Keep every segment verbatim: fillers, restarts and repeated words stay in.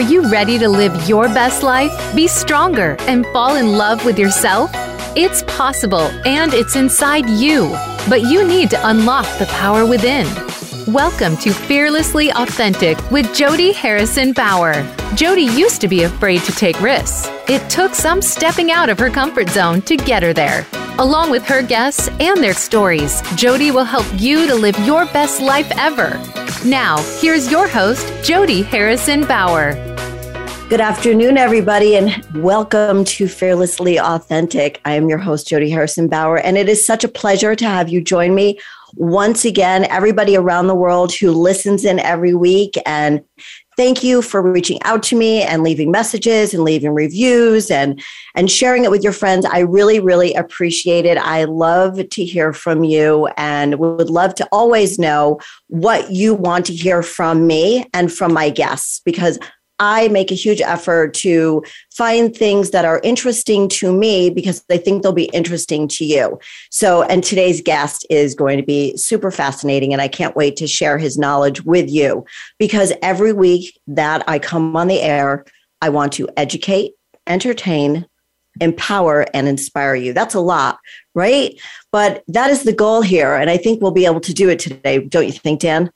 Are you ready to live your best life, be stronger, and fall in love with yourself? It's possible, and it's inside you, but you need to unlock the power within. Welcome to Fearlessly Authentic with Jodi Harrison-Bauer. Jodi used to be afraid to take risks. It took some stepping out of her comfort zone to get her there. Along with her guests and their stories, Jodi will help you to live your best life ever. Now, here's your host, Jodi Harrison-Bauer. Good afternoon, everybody, and welcome to Fearlessly Authentic. I am your host, Jodi Harrison-Bauer, and it is such a pleasure to have you join me once again, everybody around the world who listens in every week. And thank you for reaching out to me and leaving messages and leaving reviews and, and sharing it with your friends. I really, really appreciate it. I love to hear from you and would love to always know what you want to hear from me and from my guests, because I make a huge effort to find things that are interesting to me because I think they'll be interesting to you. So, and today's guest is going to be super fascinating, and I can't wait to share his knowledge with you, because every week that I come on the air, I want to educate, entertain, empower, and inspire you. That's a lot, right? But that is the goal here, and I think we'll be able to do it today. Don't you think, Dan?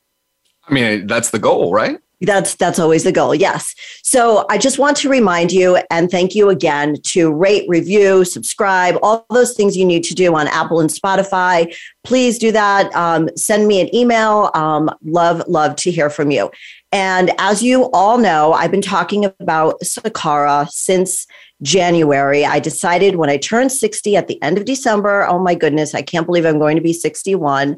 I mean, that's the goal, right? That's that's always the goal. Yes. So I just want to remind you and thank you again to rate, review, subscribe, all those things you need to do on Apple and Spotify. Please do that. Um, send me an email. Um, love, love to hear from you. And as you all know, I've been talking about Sakara since January. I decided when I turned sixty at the end of December, oh my goodness, I can't believe I'm going to be sixty-one,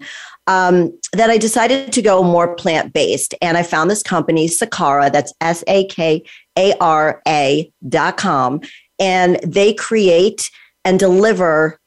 um, that I decided to go more plant-based. And I found this company, Sakara, that's S A K A R A dot com. And they create and deliver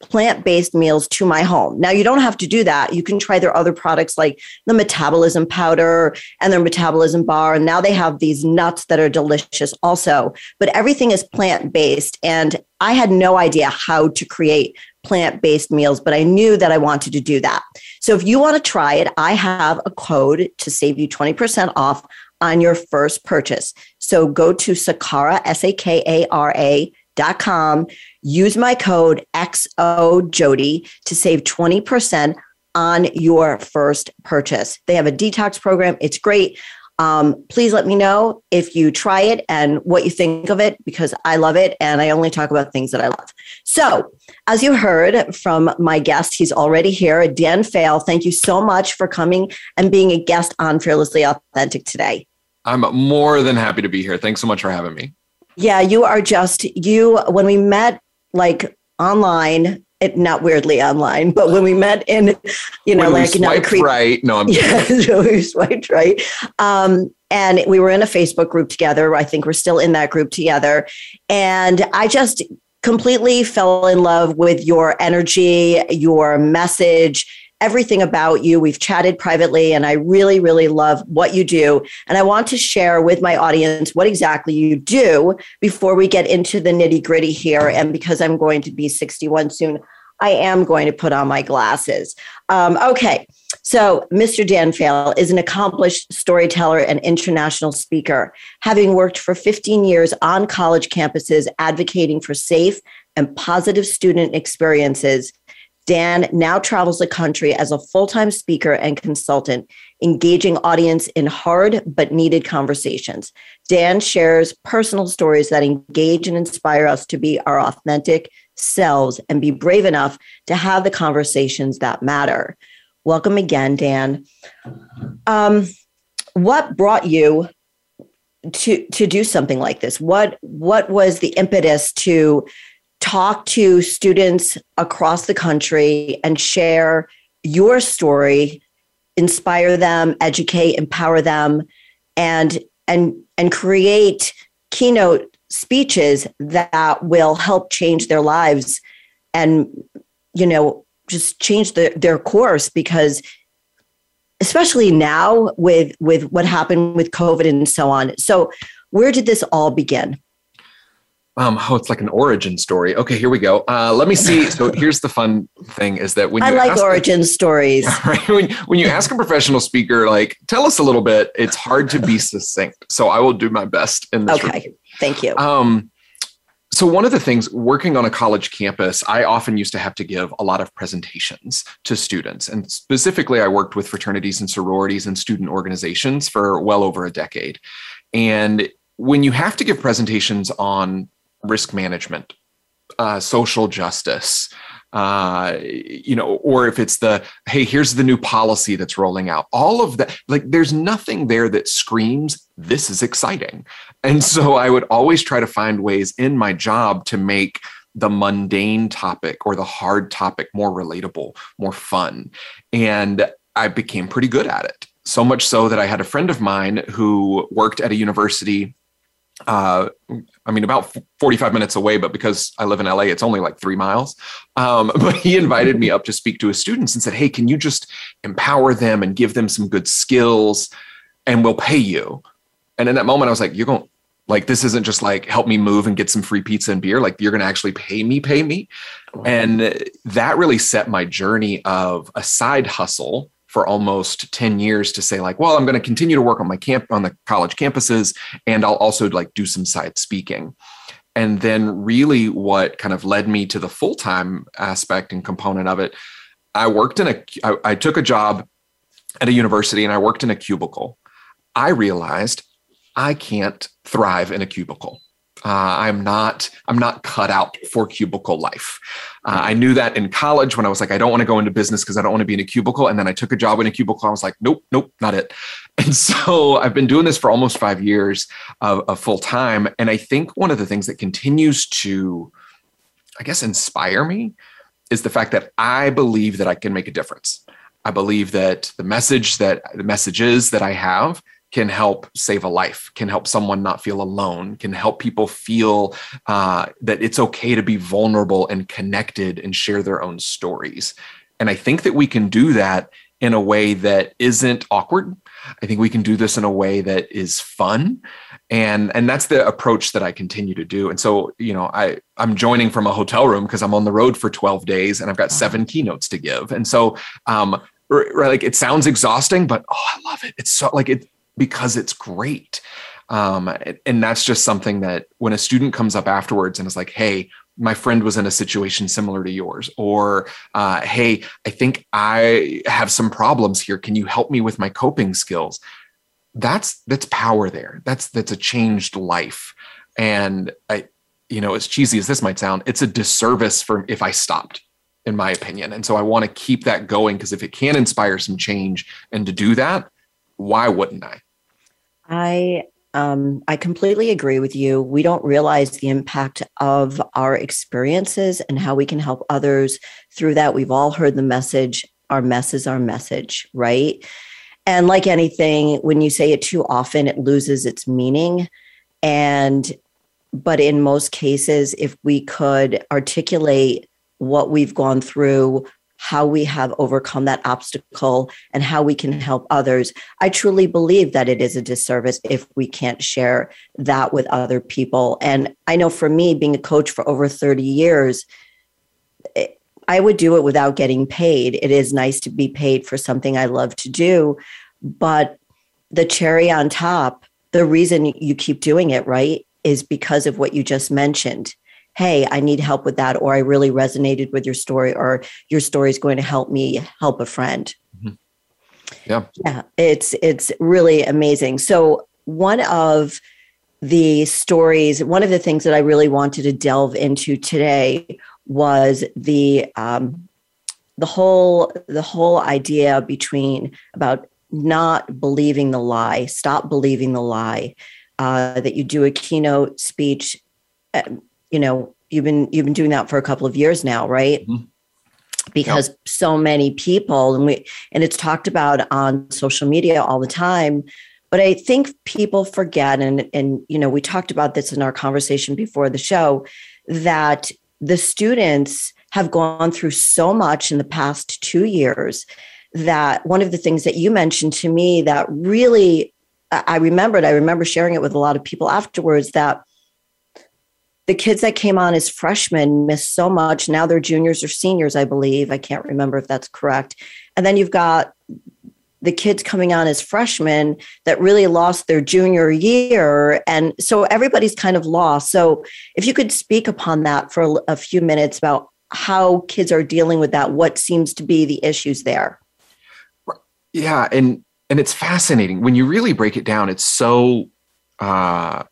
plant-based meals to my home. Now, you don't have to do that. You can try their other products like the metabolism powder and their metabolism bar. And now they have these nuts that are delicious also, but everything is plant-based. And I had no idea how to create plant-based meals, but I knew that I wanted to do that. So if you want to try it, I have a code to save you twenty percent off on your first purchase. So go to Sakara, S A K A R A, Dot com. Use my code X O Jodi to save twenty percent on your first purchase. They have a detox program. It's great. Um, please let me know if you try it and what you think of it, because I love it and I only talk about things that I love. So as you heard from my guest, he's already here, Dan Faill. Thank you so much for coming and being a guest on Fearlessly Authentic today. I'm more than happy to be here. Thanks so much for having me. Yeah, you are just you. When we met, like online, it, not weirdly online, but when we met in, you know, when like you know, a creep, right? No, I'm yeah, so we swiped right, um, and we were in a Facebook group together. I think we're still in that group together, and I just completely fell in love with your energy, your message, everything about you. We've chatted privately, and I really, really love what you do. And I want to share with my audience what exactly you do before we get into the nitty gritty here. And because I'm going to be sixty-one soon, I am going to put on my glasses. Um, okay. So Mister Dan Faill is an accomplished storyteller and international speaker, having worked for fifteen years on college campuses, advocating for safe and positive student experiences. Dan now travels the country as a full-time speaker and consultant, engaging audience in hard but needed conversations. Dan shares personal stories that engage and inspire us to be our authentic selves and be brave enough to have the conversations that matter. Welcome again, Dan. Um, what brought you to to do something like this? What what was the impetus to talk to students across the country and share your story, inspire them, educate, empower them, and and and create keynote speeches that will help change their lives and, you know, just change the, their course? Because especially now with with what happened with COVID and so on. So where did this all begin? um, oh, it's like an origin story. Okay, here we go. Uh, let me see. So here's the fun thing is that when you I like ask origin them, stories, right? When, when you ask a professional speaker, like, tell us a little bit, it's hard to be succinct. So I will do my best in this. Okay, review. Thank you. Um, So one of the things working on a college campus, I often used to have to give a lot of presentations to students. And specifically, I worked with fraternities and sororities and student organizations for well over a decade. And when you have to give presentations on risk management, uh, social justice, uh, you know, or if it's the, hey, here's the new policy that's rolling out, all of that, like there's nothing there that screams, this is exciting. And so I would always try to find ways in my job to make the mundane topic or the hard topic more relatable, more fun. And I became pretty good at it. So much so that I had a friend of mine who worked at a university Uh, I mean, about forty-five minutes away, but because I live in L A, it's only like three miles. Um, but he invited me up to speak to his students and said, hey, can you just empower them and give them some good skills and we'll pay you? And in that moment, I was like, you're going, like, this isn't just like, help me move and get some free pizza and beer. Like, you're going to actually pay me, pay me. And that really set my journey of a side hustle for almost ten years to say like, well, I'm going to continue to work on my camp on the college campuses. And I'll also like do some side speaking. And then really what kind of led me to the full-time aspect and component of it. I worked in a, I, I took a job at a university and I worked in a cubicle. I realized I can't thrive in a cubicle. Uh, I'm not, I'm not cut out for cubicle life. Uh, I knew that in college when I was like, I don't want to go into business because I don't want to be in a cubicle. And then I took a job in a cubicle. I was like, nope, nope, not it. And so I've been doing this for almost five years of, of full time. And I think one of the things that continues to, I guess, inspire me is the fact that I believe that I can make a difference. I believe that the message that the messages that I have can help save a life, can help someone not feel alone, can help people feel uh, that it's okay to be vulnerable and connected and share their own stories. And I think that we can do that in a way that isn't awkward. I think we can do this in a way that is fun. And, and that's the approach that I continue to do. And so, you know, I, I'm joining from a hotel room because I'm on the road for twelve days and I've got seven keynotes to give. And so, um, right, like it sounds exhausting, but oh, I love it. It's so like it, because it's great. Um, and that's just something that when a student comes up afterwards and is like, hey, my friend was in a situation similar to yours, or, uh, hey, I think I have some problems here. Can you help me with my coping skills? That's, that's power there. That's, that's a changed life. And I, you know, as cheesy as this might sound, it's a disservice for if I stopped, in my opinion. And so I want to keep that going because if it can inspire some change and to do that, why wouldn't I? I um, I completely agree with you. We don't realize the impact of our experiences and how we can help others through that. We've all heard the message, our mess is our message, right? And like anything, when you say it too often, it loses its meaning. And but in most cases, if we could articulate what we've gone through, how we have overcome that obstacle and how we can help others. I truly believe that it is a disservice if we can't share that with other people. And I know for me, being a coach for over thirty years, I would do it without getting paid. It is nice to be paid for something I love to do, but the cherry on top, the reason you keep doing it, right, is because of what you just mentioned. Hey, I need help with that, or I really resonated with your story, or your story is going to help me help a friend. Mm-hmm. Yeah. Yeah. It's, it's really amazing. So one of the stories, one of the things that I really wanted to delve into today was the, um, the whole, the whole idea between about not believing the lie, stop believing the lie, uh, that you do a keynote speech, uh, you know, you've been, you've been doing that for a couple of years now, right? Mm-hmm. Because yep. So many people, and we, and it's talked about on social media all the time, but I think people forget. And, and, you know, we talked about this in our conversation before the show, that the students have gone through so much in the past two years that one of the things that you mentioned to me that really, I remembered, I remember sharing it with a lot of people afterwards, that the kids that came on as freshmen missed so much. Now they're juniors or seniors, I believe. I can't remember if that's correct. And then you've got the kids coming on as freshmen that really lost their junior year. And so everybody's kind of lost. So if you could speak upon that for a few minutes about how kids are dealing with that, what seems to be the issues there. Yeah. And, and it's fascinating when you really break it down. It's so, uh,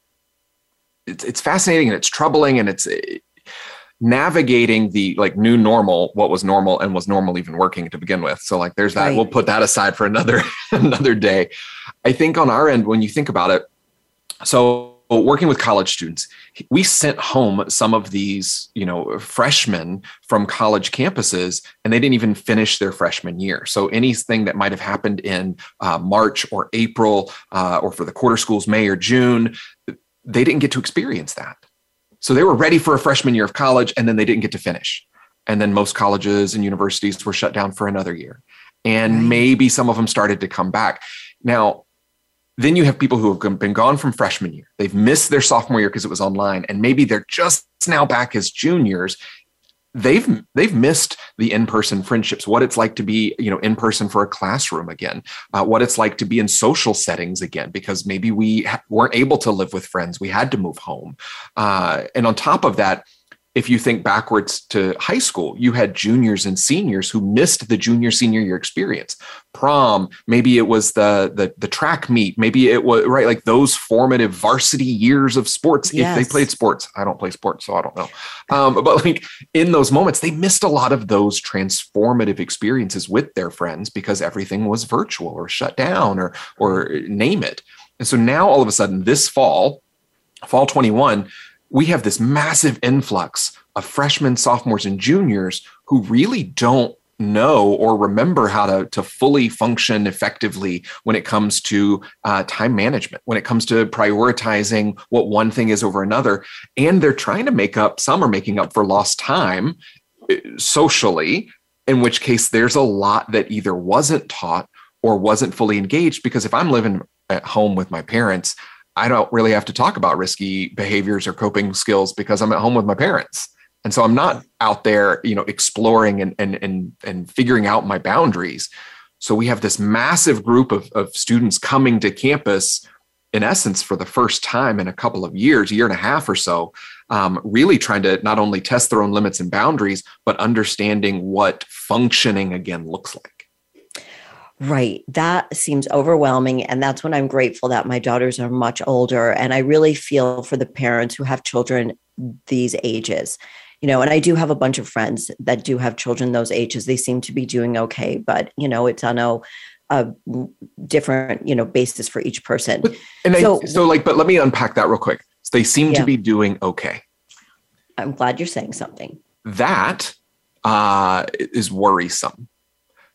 it's, it's fascinating and it's troubling, and it's navigating the like new normal, what was normal and was normal even working to begin with. So like, there's that, right. We'll put that aside for another, another day. I think on our end, when you think about it, so working with college students, we sent home some of these, you know, freshmen from college campuses, and they didn't even finish their freshman year. So anything that might have happened in uh, March or April, uh, or for the quarter schools, May or June, they didn't get to experience that. So they were ready for a freshman year of college, and then they didn't get to finish. And then most colleges and universities were shut down for another year. And right. Maybe some of them started to come back. Now, then you have people who have been gone from freshman year. They've missed their sophomore year because it was online, and maybe they're just now back as juniors. They've they've missed the in-person friendships, what it's like to be, you know, in person for a classroom again, uh, what it's like to be in social settings again, because maybe we ha- weren't able to live with friends. We had to move home. Uh, and on top of that, if you think backwards to high school, you had juniors and seniors who missed the junior senior year experience. Prom, maybe it was the the, the track meet, maybe it was right like those formative varsity years of sports. Yes. If they played sports, I don't play sports, so I don't know. Um, but like in those moments, they missed a lot of those transformative experiences with their friends because everything was virtual or shut down or or name it. And so now all of a sudden, this fall, fall twenty-one. We have this massive influx of freshmen, sophomores, and juniors who really don't know or remember how to, to fully function effectively when it comes to uh, time management, when it comes to prioritizing what one thing is over another. And they're trying to make up, some are making up for lost time socially, in which case there's a lot that either wasn't taught or wasn't fully engaged. Because if I'm living at home with my parents, I don't really have to talk about risky behaviors or coping skills because I'm at home with my parents. And so I'm not out there, you know, exploring and, and, and, and figuring out my boundaries. So we have this massive group of, of students coming to campus, in essence, for the first time in a couple of years, a year and a half or so, um, really trying to not only test their own limits and boundaries, but understanding what functioning again looks like. Right. That seems overwhelming. And that's when I'm grateful that my daughters are much older. And I really feel for the parents who have children these ages, you know, and I do have a bunch of friends that do have children those ages. They seem to be doing okay, but you know, it's on a, a different, you know, basis for each person. But, and so, I, so like, but let me unpack that real quick. So they seem yeah. to be doing okay. I'm glad you're saying something. That uh, is worrisome.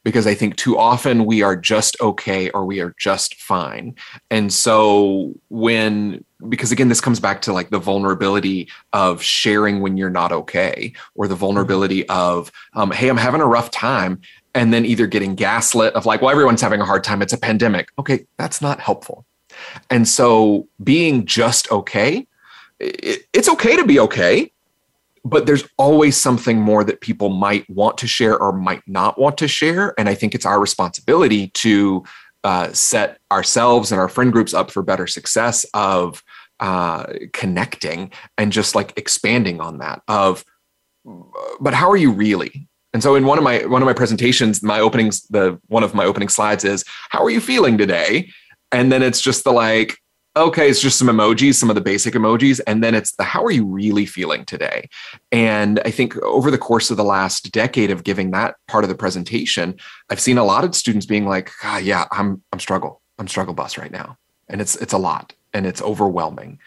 Because I think too often we are just okay or we are just fine. And so when, because again, this comes back to like the vulnerability of sharing when you're not okay, or the vulnerability of, um, hey, I'm having a rough time. And then either getting gaslit of like, well, everyone's having a hard time. It's a pandemic. Okay, that's not helpful. And so being just okay, it, it's okay to be okay. But there's always something more that people might want to share or might not want to share. And I think it's our responsibility to uh, set ourselves and our friend groups up for better success of uh, connecting and just like expanding on that of, but how are you really? And so in one of my, one of my presentations, my openings, the, one of my opening slides is, how are you feeling today? And then it's just the like, okay, it's just some emojis, some of the basic emojis. And then it's the, how are you really feeling today? And I think over the course of the last decade of giving that part of the presentation, I've seen a lot of students being like, ah, yeah, I'm, I'm struggle. I'm struggle bus right now. And it's, it's a lot and it's overwhelming.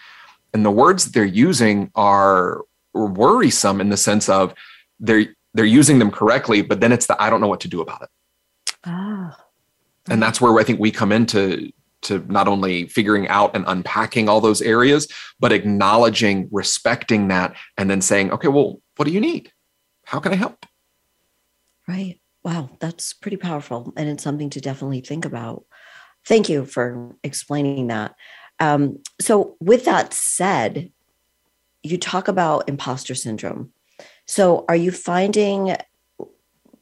And the words that they're using are worrisome in the sense of they're, they're using them correctly, but then it's the, I don't know what to do about it. Ah. And that's where I think we come into to not only figuring out and unpacking all those areas, but acknowledging, respecting that, and then saying, okay, well, what do you need? How can I help? Right. Wow. That's pretty powerful. And it's something to definitely think about. Thank you for explaining that. Um, so with that said, you talk about imposter syndrome. So are you finding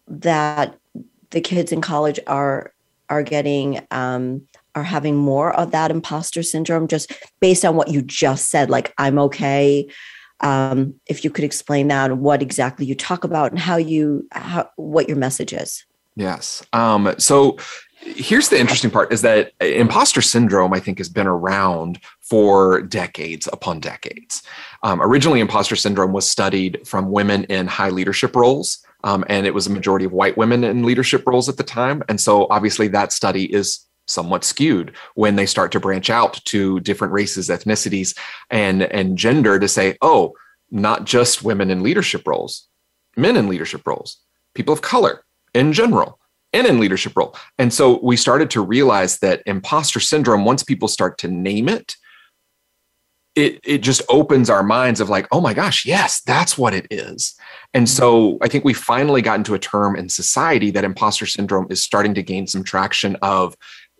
that the kids in college are are getting um, are having more of that imposter syndrome just based on what you just said, like, I'm okay? Um, if you could explain that, what exactly you talk about and how you, how, what your message is. Yes. Um, so here's the interesting part is that imposter syndrome, I think, has been around for decades upon decades. Um, originally, imposter syndrome was studied from women in high leadership roles. Um, and it was a majority of white women in leadership roles at the time. And so obviously that study is somewhat skewed when they start to branch out to different races, ethnicities, and, and gender to say, oh, not just women in leadership roles, men in leadership roles, people of color in general, and in leadership role. And so we started to realize that imposter syndrome, once people start to name it, It it just opens our minds of like, oh my gosh, yes, that's what it is. And so I think we finally got into a term in society that imposter syndrome is starting to gain some traction of,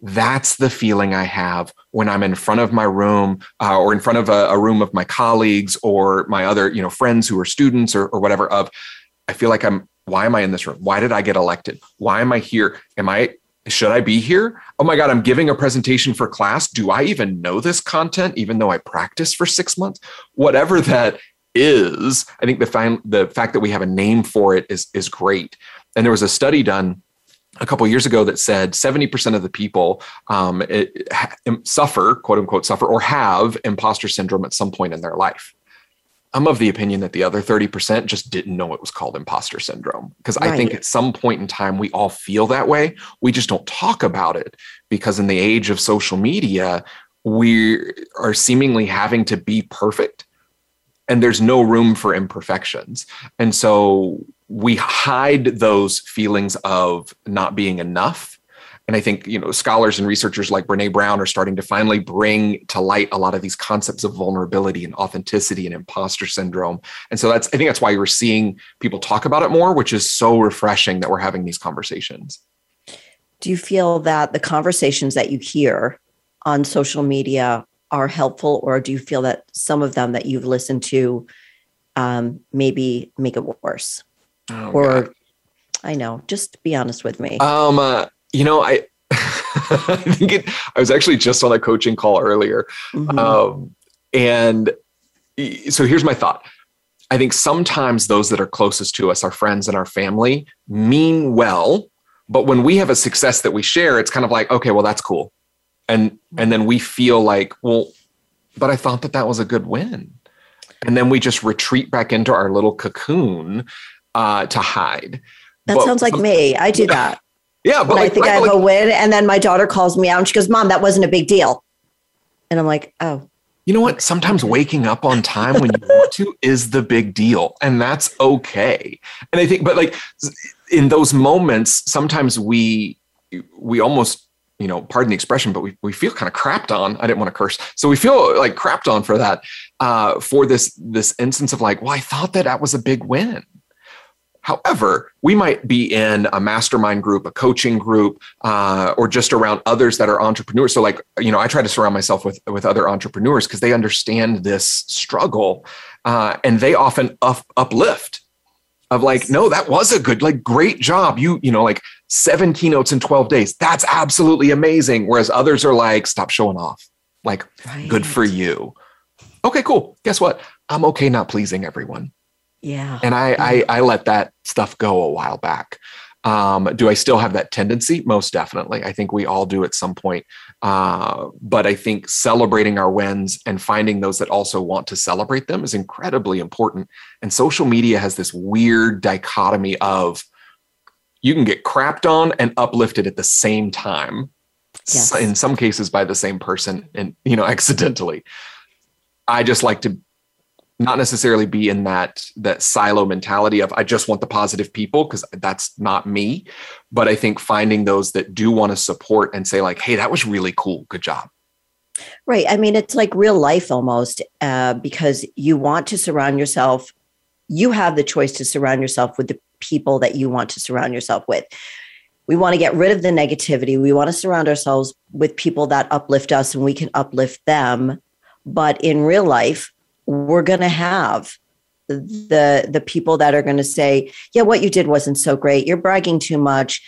that's the feeling I have when I'm in front of my room uh, or in front of a, a room of my colleagues or my other, you know, friends who are students or, or whatever of, I feel like I'm, why am I in this room? Why did I get elected? Why am I here? Am I Should I be here? Oh my God, I'm giving a presentation for class. Do I even know this content, even though I practiced for six months? Whatever that is, I think the, fi- the fact that we have a name for it is, is great. And there was a study done a couple of years ago that said seventy percent of the people um, it, ha- suffer, quote unquote, suffer or have imposter syndrome at some point in their life. I'm of the opinion that the other thirty percent just didn't know it was called imposter syndrome. Because right. I think at some point in time, we all feel that way. We just don't talk about it because in the age of social media, we are seemingly having to be perfect and there's no room for imperfections. And so we hide those feelings of not being enough. And I think, you know, scholars and researchers like Brené Brown are starting to finally bring to light a lot of these concepts of vulnerability and authenticity and imposter syndrome. And so that's, I think that's why we're seeing people talk about it more, which is so refreshing that we're having these conversations. Do you feel that the conversations that you hear on social media are helpful, or do you feel that some of them that you've listened to um, maybe make it worse? Oh, or, God. I know, just be honest with me. Um. Uh, You know, I, I think it, I was actually just on a coaching call earlier. Mm-hmm. Um, and so here's my thought. I think sometimes those that are closest to us, our friends and our family, mean well, but when we have a success that we share, it's kind of like, okay, well, that's cool. And, and then we feel like, well, but I thought that that was a good win. And then we just retreat back into our little cocoon uh, to hide. That but, sounds like um, me. I do that. Yeah, but like, I think I have like, a win. And then my daughter calls me out and she goes, Mom, that wasn't a big deal. And I'm like, oh. You know what? Sometimes waking up on time when you want to is the big deal. And that's okay. And I think, but like in those moments, sometimes we we almost, you know, pardon the expression, but we, we feel kind of crapped on. I didn't want to curse. So we feel like crapped on for that, uh, for this this instance of like, well, I thought that that was a big win. However, we might be in a mastermind group, a coaching group, uh, or just around others that are entrepreneurs. So like, you know, I try to surround myself with, with other entrepreneurs because they understand this struggle uh, and they often up, uplift of like, no, that was a good, like, great job. You, you know, like seven keynotes in twelve days. That's absolutely amazing. Whereas others are like, stop showing off. Like, right. Good for you. Okay, cool. Guess what? I'm okay not pleasing everyone. Yeah. And I, I, I let that stuff go a while back. Um, do I still have that tendency? Most definitely. I think we all do at some point. Uh, but I think celebrating our wins and finding those that also want to celebrate them is incredibly important. And social media has this weird dichotomy of you can get crapped on and uplifted at the same time. Yes. In some cases by the same person and, you know, accidentally. I just like to not necessarily be in that, that silo mentality of, I just want the positive people because that's not me. But I think finding those that do want to support and say like, hey, that was really cool. Good job. Right. I mean, it's like real life almost uh, because you want to surround yourself. You have the choice to surround yourself with the people that you want to surround yourself with. We want to get rid of the negativity. We want to surround ourselves with people that uplift us and we can uplift them. But in real life, we're going to have the the people that are going to say, yeah, what you did wasn't so great. You're bragging too much.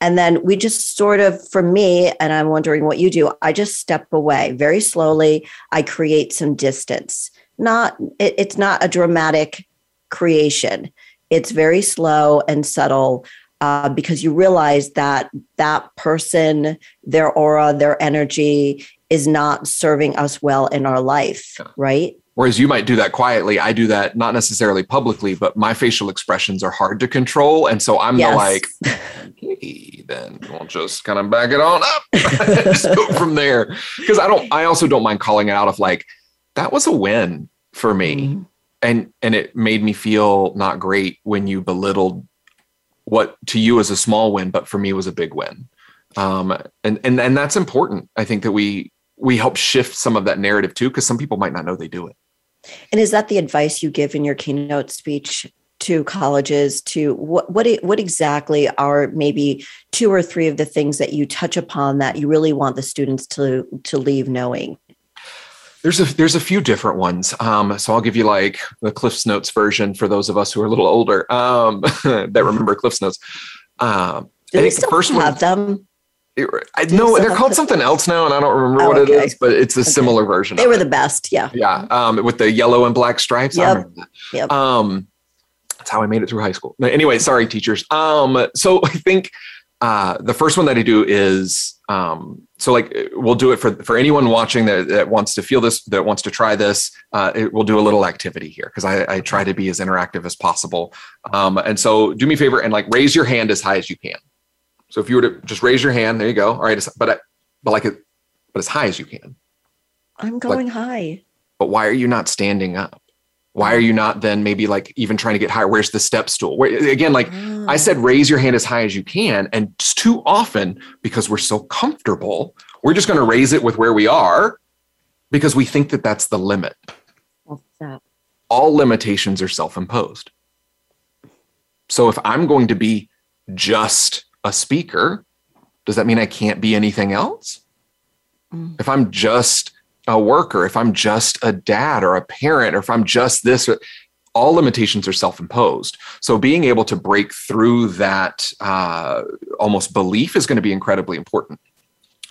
And then we just sort of, for me, and I'm wondering what you do, I just step away very slowly. I create some distance. Not, it, it's not a dramatic creation. It's very slow and subtle uh, because you realize that that person, their aura, their energy is not serving us well in our life, yeah. right? Whereas you might do that quietly. I do that not necessarily publicly, but my facial expressions are hard to control. And so I'm yes. the like, okay, then we'll just kind of back it on up. Just go from there. Because I don't, I also don't mind calling out of like, that was a win for me. Mm-hmm. And and it made me feel not great when you belittled what to you as a small win, but for me was a big win. Um, and and and that's important. I think that we we help shift some of that narrative too, because some people might not know they do it. And is that the advice you give in your keynote speech to colleges? To what what what exactly are maybe two or three of the things that you touch upon that you really want the students to to leave knowing? There's a there's a few different ones. Um, so I'll give you like the Cliff's Notes version for those of us who are a little older um, that remember Cliff's Notes. Um, do I think still the first have one, them? It, I, no, they're called something else now, and I don't remember oh, what okay. it is, but it's a okay. similar version. They of were it. the best, yeah, yeah, um, with the yellow and black stripes. Yep. I remember that. Yep. Um, that's how I made it through high school. Anyway, sorry, teachers. Um, so I think uh, the first one that I do is um, so like we'll do it for for anyone watching that, that wants to feel this, that wants to try this. Uh, it, we'll do a little activity here because I, I try to be as interactive as possible. Um, and so do me a favor and like raise your hand as high as you can. So if you were to just raise your hand, there you go. All right. But, I, but like, it, but as high as you can. I'm going like, high. But why are you not standing up? Why are you not then maybe like even trying to get higher? Where's the step stool? Where, again, like oh. I said, raise your hand as high as you can. And too often because we're so comfortable, we're just going to raise it with where we are because we think that that's the limit. What's that? All limitations are self-imposed. So if I'm going to be just a speaker, does that mean I can't be anything else? Mm. If I'm just a worker, if I'm just a dad or a parent, or if I'm just this, all limitations are self-imposed. So being able to break through that uh, almost belief is going to be incredibly important.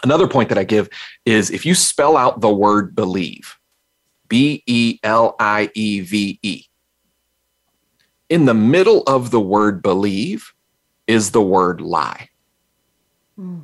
Another point that I give is if you spell out the word believe, B E L I E V E, in the middle of the word believe is the word lie. Mm.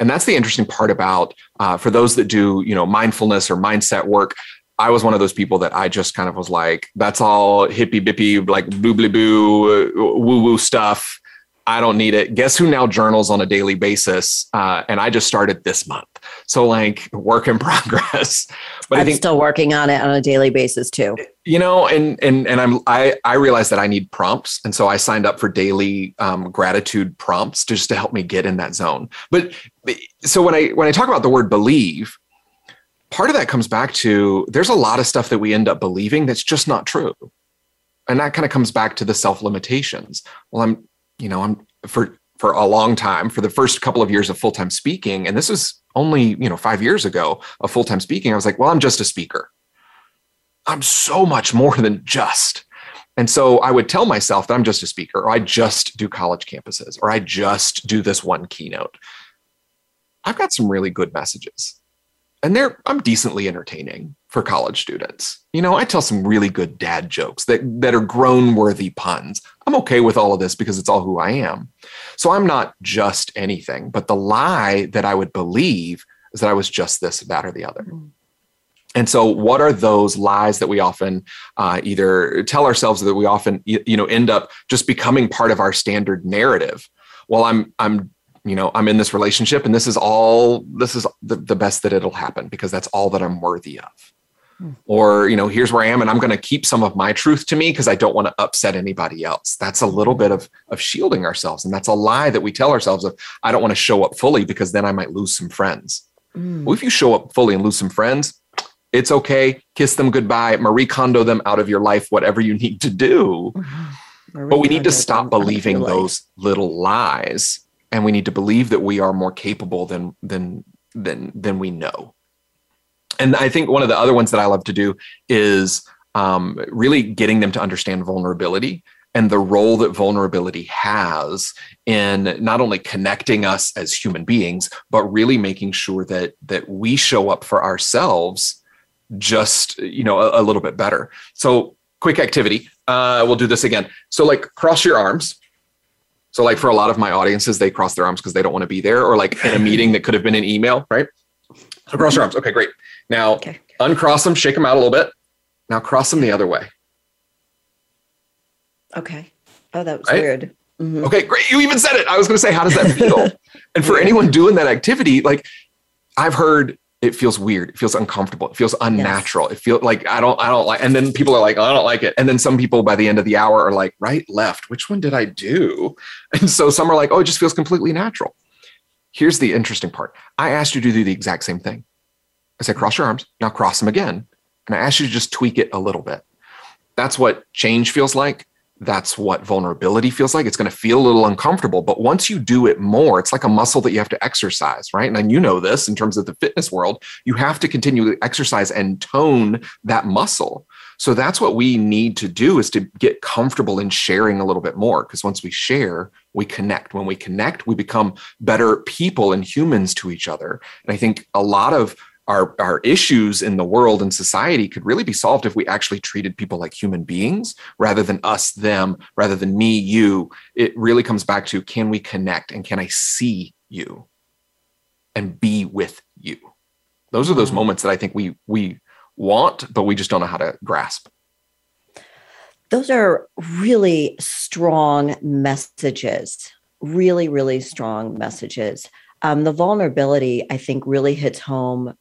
And that's the interesting part about, uh, for those that do, you know, mindfulness or mindset work, I was one of those people that I just kind of was like, that's all hippy bippy, like boobly boo, woo woo stuff. I don't need it. Guess who now journals on a daily basis? Uh, and I just started this month. So like work in progress, but I'm I think, still working on it on a daily basis too. You know, and and and I'm I I realized that I need prompts, and so I signed up for daily um, gratitude prompts just to help me get in that zone. But so when I when I talk about the word believe, part of that comes back to there's a lot of stuff that we end up believing that's just not true, and that kind of comes back to the self limitations. Well, I'm you know I'm for for a long time for the first couple of years of full time speaking, and this was only, you know, five years ago of full-time speaking, I was like, well, I'm just a speaker. I'm so much more than just. And so I would tell myself that I'm just a speaker, or I just do college campuses, or I just do this one keynote. I've got some really good messages, and they're, I'm decently entertaining for college students. You know, I tell some really good dad jokes that, that are grown-worthy puns. I'm okay with all of this because it's all who I am. So I'm not just anything, but the lie that I would believe is that I was just this, that, or the other. And so what are those lies that we often uh, either tell ourselves, that we often, you know, end up just becoming part of our standard narrative? Well, I'm, I'm, you know, I'm in this relationship and this is all, this is the, the best that it'll happen because that's all that I'm worthy of. Or, you know, here's where I am and I'm going to keep some of my truth to me because I don't want to upset anybody else. That's a little bit of, of shielding ourselves. And that's a lie that we tell ourselves of, I don't want to show up fully because then I might lose some friends. Mm. Well, if you show up fully and lose some friends, it's okay. Kiss them goodbye. Marie Kondo them out of your life, whatever you need to do. Mm-hmm. But we need to stop believing those little lies. And we need to believe that we are more capable than, than, than, than we know. And I think one of the other ones that I love to do is um, really getting them to understand vulnerability and the role that vulnerability has in not only connecting us as human beings, but really making sure that that we show up for ourselves just, you know, a, a little bit better. So quick activity. Uh, we'll do this again. So like cross your arms. So like for a lot of my audiences, they cross their arms because they don't want to be there, or like in a meeting that could have been an email, right? So cross your arms. Okay, great. Now okay. Uncross them, shake them out a little bit. Now cross them the other way. Okay. Oh, that was right? Weird. Mm-hmm. Okay, great. You even said it. I was going to say, how does that feel? And for yeah. anyone doing that activity, like I've heard it feels weird. It feels uncomfortable. It feels unnatural. Yes. It feels like I don't, I don't like, and then people are like, oh, I don't like it. And then some people by the end of the hour are like, right, left, which one did I do? And so some are like, oh, it just feels completely natural. Here's the interesting part. I asked you to do the exact same thing. I said, cross your arms. Now cross them again. And I asked you to just tweak it a little bit. That's what change feels like. That's what vulnerability feels like. It's going to feel a little uncomfortable, but once you do it more, it's like a muscle that you have to exercise, right? And then you know this in terms of the fitness world, you have to continue to exercise and tone that muscle. So that's what we need to do, is to get comfortable in sharing a little bit more. Because once we share, we connect. When we connect, we become better people and humans to each other. And I think a lot of Our, our issues in the world and society could really be solved if we actually treated people like human beings rather than us, them, rather than me, you. It really comes back to, can we connect, and can I see you and be with you? Those are those moments that I think we we want, but we just don't know how to grasp. Those are really strong messages, really, really strong messages. Um, the vulnerability, I think, really hits home.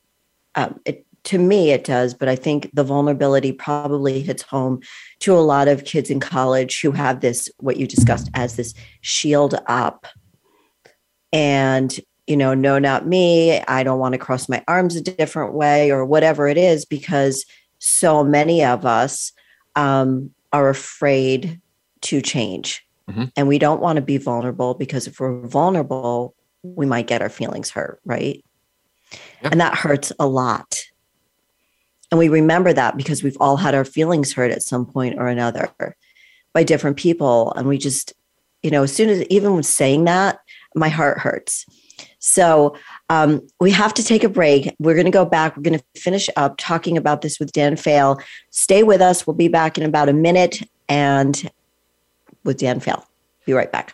Um, it, to me, it does, but I think the vulnerability probably hits home to a lot of kids in college who have this, what you discussed as this shield up and, you know, no, not me. I don't want to cross my arms a different way or whatever it is, because so many of us um, are afraid to change. Mm-hmm. And we don't want to be vulnerable, because if we're vulnerable, we might get our feelings hurt, right? Yeah. And that hurts a lot. And we remember that because we've all had our feelings hurt at some point or another by different people. And we just, you know, as soon as, even with saying that, my heart hurts. So um, we have to take a break. We're going to go back. We're going to finish up talking about this with Dan Faill. Stay with us. We'll be back in about a minute and with Dan Faill. Be right back.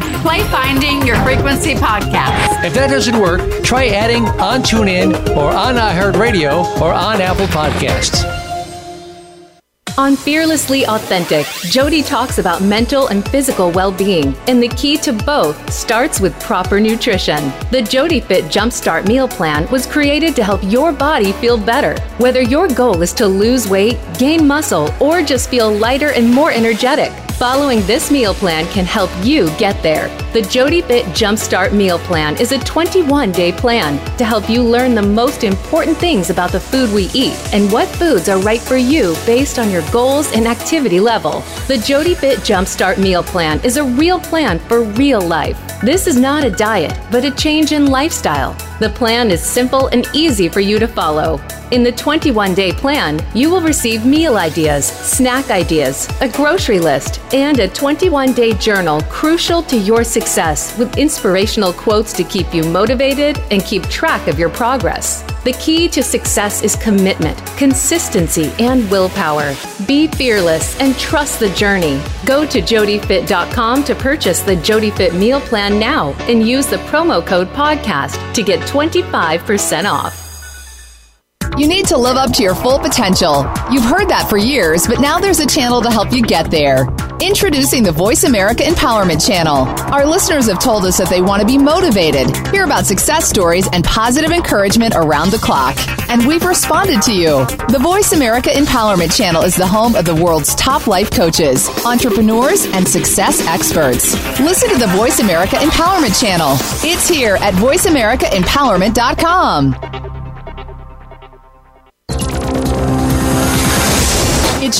Play Finding Your Frequency podcast. If that doesn't work, try adding on TuneIn or on iHeartRadio or on Apple Podcasts. On Fearlessly Authentic, Jodi talks about mental and physical well-being, and the key to both starts with proper nutrition. The JodiFit Jumpstart Meal Plan was created to help your body feel better. Whether your goal is to lose weight, gain muscle, or just feel lighter and more energetic, following this meal plan can help you get there. The JodiFit Jumpstart Meal Plan is a twenty-one day plan to help you learn the most important things about the food we eat and what foods are right for you based on your goals and activity level. The JodiFit Jumpstart Meal Plan is a real plan for real life. This is not a diet, but a change in lifestyle. The plan is simple and easy for you to follow. In the twenty-one day plan, you will receive meal ideas, snack ideas, a grocery list, and a twenty-one day journal crucial to your success, with inspirational quotes to keep you motivated and keep track of your progress. The key to success is commitment, consistency, and willpower. Be fearless and trust the journey. Go to jodi fit dot com to purchase the JodiFit meal plan now and use the promo code podcast to get twenty-five percent off. You need to live up to your full potential. You've heard that for years, but now there's a channel to help you get there. Introducing the Voice America Empowerment Channel. Our listeners have told us that they want to be motivated, hear about success stories, and positive encouragement around the clock. And we've responded to you. The Voice America Empowerment Channel is the home of the world's top life coaches, entrepreneurs, and success experts. Listen to the Voice America Empowerment Channel. It's here at voice america empowerment dot com. It's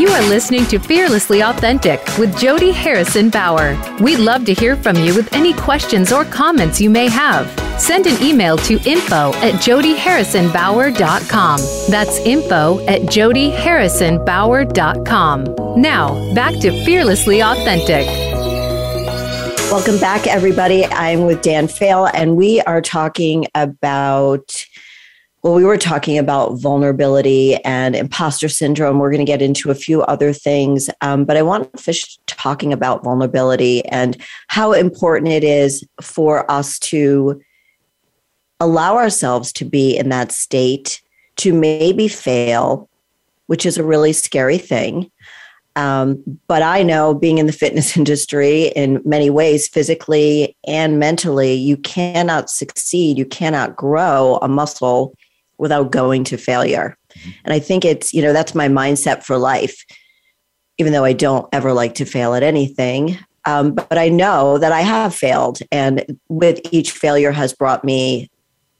You are listening to Fearlessly Authentic with Jodi Harrison-Bauer. We'd love to hear from you with any questions or comments you may have. Send an email to info at jodi harrison bauer dot com. That's info at jodi harrison bauer dot com. Now, back to Fearlessly Authentic. Welcome back, everybody. I'm with Dan Faill, and we are talking about, well, we were talking about vulnerability and imposter syndrome. We're going to get into a few other things, um, but I want to finish talking about vulnerability and how important it is for us to allow ourselves to be in that state, to maybe fail, which is a really scary thing. Um, but I know, being in the fitness industry, in many ways, physically and mentally, you cannot succeed, you cannot grow a muscle without going to failure. And I think it's, you know, that's my mindset for life, even though I don't ever like to fail at anything. Um, but I know that I have failed, and with each failure has brought me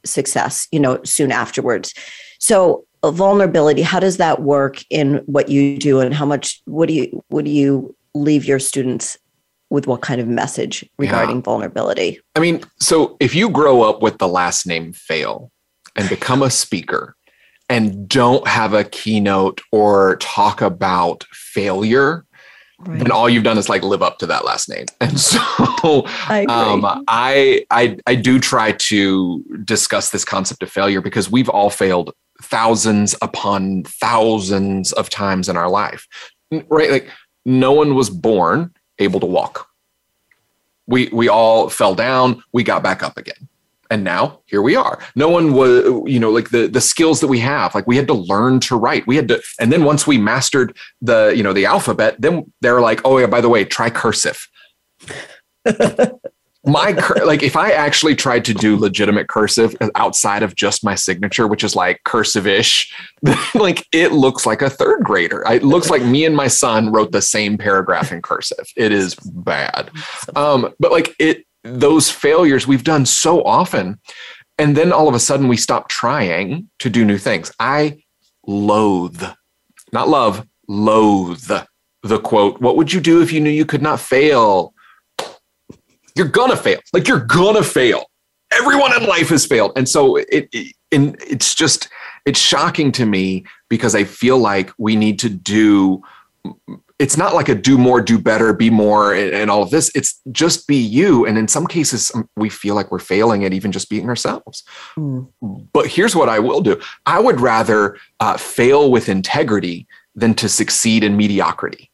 success, you know, soon afterwards. So vulnerability, how does that work in what you do, and how much, what do you, what do you leave your students with, what kind of message regarding yeah. vulnerability? I mean, so if you grow up with the last name Faill and become a speaker and don't have a keynote or talk about failure, right, then all you've done is like live up to that last name. And so I, um, I, I, I do try to discuss this concept of failure, because we've all failed thousands upon thousands of times in our life, right? Like, no one was born able to walk. We, we all fell down. We got back up again. And now here we are. No one was, you know, like the, the skills that we have, like we had to learn to write. We had to, and then once we mastered the, you know, the alphabet, then they're like, oh yeah, by the way, try cursive. My, cur- like if I actually tried to do legitimate cursive outside of just my signature, which is like cursive-ish, like it looks like a third grader. It looks like me and my son wrote the same paragraph in cursive. It is bad. Um, but like it, those failures we've done so often. And then all of a sudden we stop trying to do new things. I loathe, not love, loathe the quote, "What would you do if you knew you could not fail?" You're gonna fail. Like you're gonna fail. Everyone in life has failed. And so it, it and it's just, it's shocking to me, because I feel like we need to do, it's not like a do more, do better, be more, and all of this. It's just be you. And in some cases, we feel like we're failing at even just being ourselves. Mm. But here's what I will do. I would rather uh, fail with integrity than to succeed in mediocrity.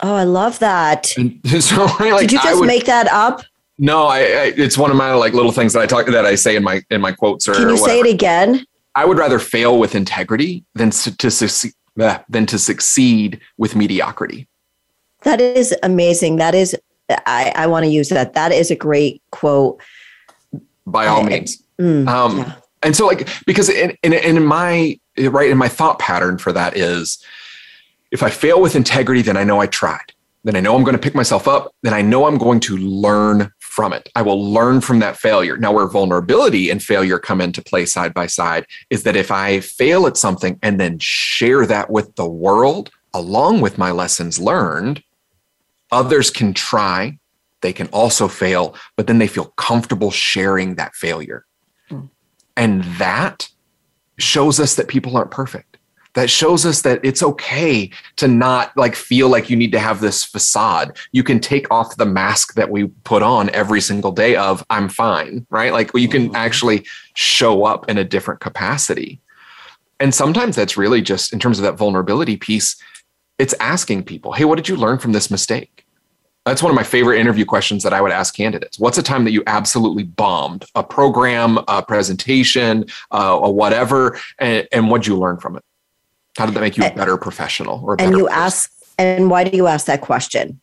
Oh, I love that. And so, like, did you just would, make that up? No, I, I, it's one of my like little things that I talk that I say in my in my quotes. Or can you whatever. Say it again? I would rather fail with integrity than to succeed. than to succeed with mediocrity. That is amazing. That is, I, I want to use that. That is a great quote. By all I, means. Mm, um, yeah. And so like, because in, in, in my, right, in my thought pattern for that is, if I fail with integrity, then I know I tried. Then I know I'm going to pick myself up. Then I know I'm going to learn from it. I will learn from that failure. Now, where vulnerability and failure come into play side by side is that if I fail at something and then share that with the world along with my lessons learned, others can try. They can also fail, but then they feel comfortable sharing that failure. Mm. And that shows us that people aren't perfect. That shows us that it's okay to not like feel like you need to have this facade. You can take off the mask that we put on every single day of I'm fine, right? Like you can actually show up in a different capacity. And sometimes that's really just, in terms of that vulnerability piece, it's asking people, hey, what did you learn from this mistake? That's one of my favorite interview questions that I would ask candidates. What's a time that you absolutely bombed a program, a presentation, uh, a whatever, and, and what'd you learn from it? How did that make you a better professional? Or a better and you person? Ask, and why do you ask that question?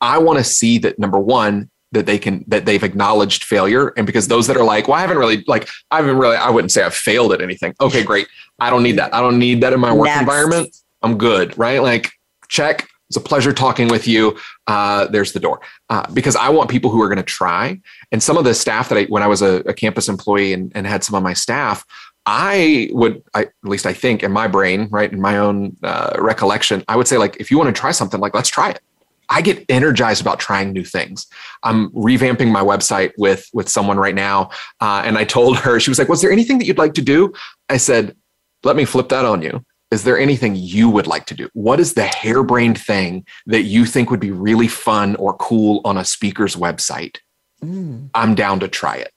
I want to see that, number one, that they can, that they've acknowledged failure. And because those that are like, well, I haven't really, like, I haven't really, I wouldn't say I've failed at anything. Okay, great. I don't need that. I don't need that in my work Next. environment. I'm good, right? Like, check. It's a pleasure talking with you. Uh, there's the door. Uh, because I want people who are going to try. And some of the staff that I, when I was a, a campus employee and, and had some of my staff, I would, I, at least I think in my brain, right, in my own uh, recollection, I would say, like, if you want to try something, like, let's try it. I get energized about trying new things. I'm revamping my website with, with someone right now. Uh, and I told her, she was like, was there anything that you'd like to do? I said, let me flip that on you. Is there anything you would like to do? What is the harebrained thing that you think would be really fun or cool on a speaker's website? Mm. I'm down to try it.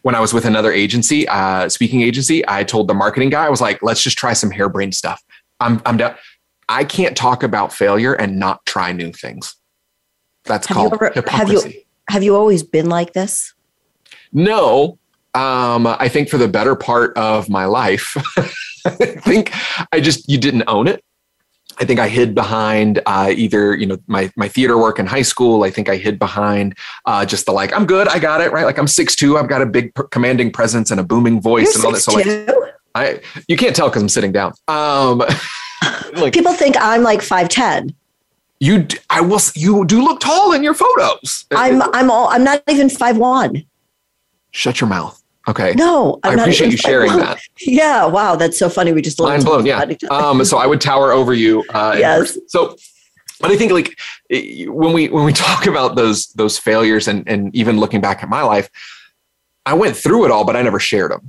When I was with another agency, uh, speaking agency, I told the marketing guy, I was like, let's just try some harebrained stuff. I'm, I'm down. I can't talk about failure and not try new things. That's have called you ever, hypocrisy. Have you, have you always been like this? No. Um, I think for the better part of my life, I think I just, you didn't own it. I think I hid behind uh, either, you know, my my theater work in high school. I think I hid behind uh, just the, like, I'm good. I got it. Right. Like, I'm six two. I've got a big per- commanding presence and a booming voice. You're and all that. So like, I, you can't tell because I'm sitting down. Um, like, people think I'm like five ten. You, I will. You do look tall in your photos. I'm, I'm all, I'm not even five one. Shut your mouth. Okay. No, I'm I not appreciate you sharing one. That. Yeah. Wow. That's so funny. We just mind blown. Yeah. Um, so I would tower over you. Uh, yes. So, but I think, like, when we, when we talk about those, those failures and, and even looking back at my life, I went through it all, but I never shared them.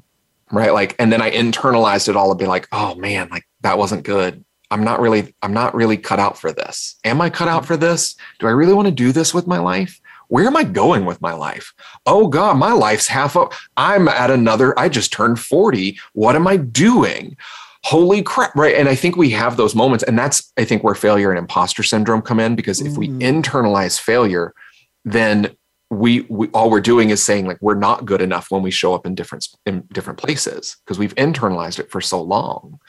Right. Like, and then I internalized it all and be like, oh man, like, that wasn't good. I'm not really, I'm not really cut out for this. Am I cut out for this? Do I really want to do this with my life? Where am I going with my life? Oh God, my life's half up. I'm at another, I just turned forty. What am I doing? Holy crap. Right. And I think we have those moments. And that's, I think, where failure and imposter syndrome come in, because mm-hmm. if we internalize failure, then we, we, all we're doing is saying, like, we're not good enough when we show up in different, in different places, because we've internalized it for so long.